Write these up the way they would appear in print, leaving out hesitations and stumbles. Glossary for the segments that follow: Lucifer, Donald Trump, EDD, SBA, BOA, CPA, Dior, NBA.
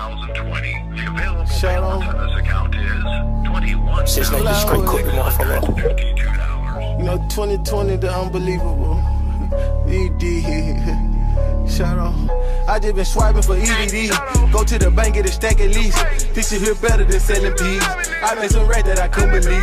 2020. The available balance on this account is $21,052. You know, 2020, the unbelievable. ED. Shout out. I just been swiping for EDD. Go to the bank, get a stack at least. This shit here better than selling peas. I made some racks that I couldn't believe. 10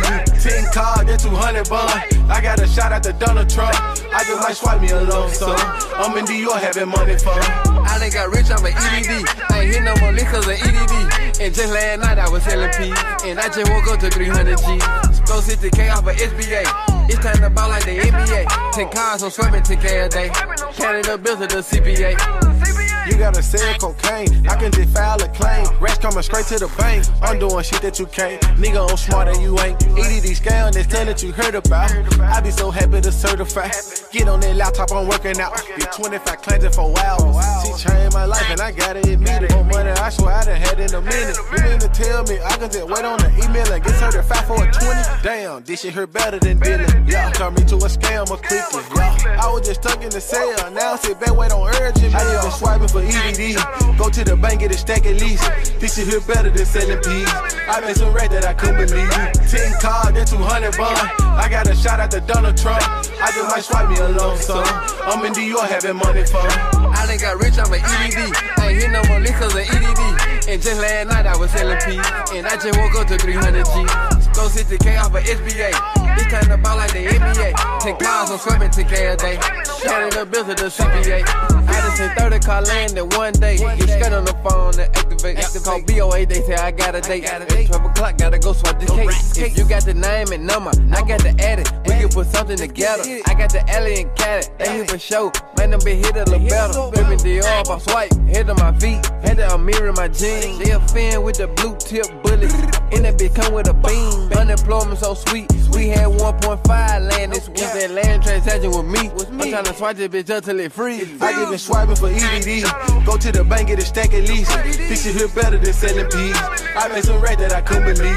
cars, that 200 bun. I got a shot at the Donald Trump. I just might swipe me a long sum. I'm in Dior having money fun. I done got rich, I'm an EDD. I ain't hit no more lick cause an EDD. And just last night I was selling peas. And I just woke up to 300 G's. Stole 60K off of SBA. It's time to ball like the NBA. 10 cars, I'm swimming 10K a day. Counting the bills of the CPA. You gotta sell cocaine. I can just file a claim. Rats coming straight to the bank. I'm doing shit that you can't. Nigga, I'm smarter than you ain't. EDD scale and this thing that you heard about. I be so happy to certify. Get on that laptop, I'm working out. Be 25 cleansing for hours. She changed my life and I gotta admit it. More money I swear I done had in a minute. You mean to tell me I can just wait on the email and get certified for a 20? Damn, this shit hurt better than dealing. Yeah, turned me to a scammer quickly. Yeah. I was just stuck in the cell. Now sit back, wait on urgent. I just been swiping for EDD. Go to the bank, get a stack at least. This shit here better than selling peas. I made some racks that I couldn't believe. 10 cars, that 200 bun. I got a shot at the Donald Trump. I just might swipe me a long sum. I'm in Dior having money fun. I done got rich, I'm an EDD. I ain't hit no more lick cause an EDD. And just last night I was selling peas. And I just woke up to 300 G's. Stole 60K off of SBA. It's time to ball like the NBA. 10 cars, I'm swimming 10K a day. Counting the bills of the CPA. I just seen 30 car land in one day. You straight on the phone to activate. Call BOA, they say I got a date. At 12 o'clock, gotta go swipe the case. If you got the name and number, I got the edit. We can put something together. I got the alley and cat it. They here for show. Man, them been hit a little better. Baby Dior, I swipe. Head on my feet. Head on mirror in my jeans. They a fan with the blue tip bullet. And that bitch come with a beam. Unemployment so sweet. We had 1.5 land this week. That land transaction with me. I'm trying to swipe this bitch up till it free. I just been swiping for EDD. Go to the bank, get a stack at least. This shit here better than selling peas. I made some racks that I couldn't believe. 10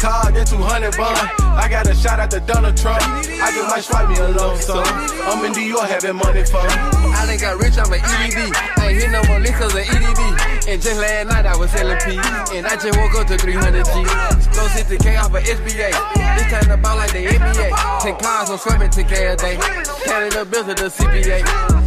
cars, that 200 bun. I got a shot at the Donald Trump. I just might swipe me a long sum. I'm in Dior having money fun. I done got rich, I'm an EDD. I ain't hit no more lick cause an EDD. And just last night I was selling peas. And I just woke up to 300 G's. Stole 60K off of SBA. This time to ball like the NBA. 10 cars, I'm swimming 10K a day. Counting the bills of the CPA.